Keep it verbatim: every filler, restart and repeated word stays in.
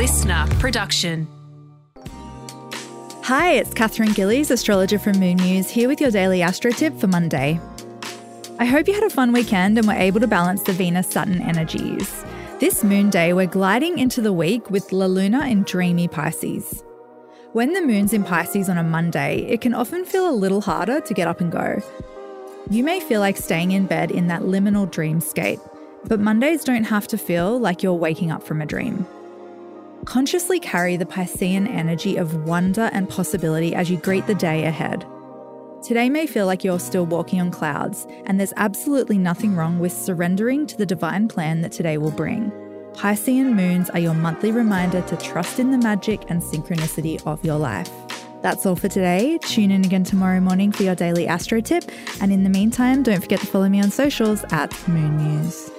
listener production. Hi, it's Catherine Gillies, astrologer from Moon Muse, here with your daily astro tip for Monday. I hope you had a fun weekend and were able to balance the Venus-Saturn energies. This moon day, we're gliding into the week with La Luna in dreamy Pisces. When the moon's in Pisces on a Monday, it can often feel a little harder to get up and go. You may feel like staying in bed in that liminal dreamscape, but Mondays don't have to feel like you're waking up from a dream. Consciously carry the Piscean energy of wonder and possibility as you greet the day ahead. Today may feel like you're still walking on clouds, and there's absolutely nothing wrong with surrendering to the divine plan that today will bring. Piscean moons are your monthly reminder to trust in the magic and synchronicity of your life. That's all for today. Tune in again tomorrow morning for your daily astro tip, and in the meantime, don't forget to follow me on socials at Moon Muse.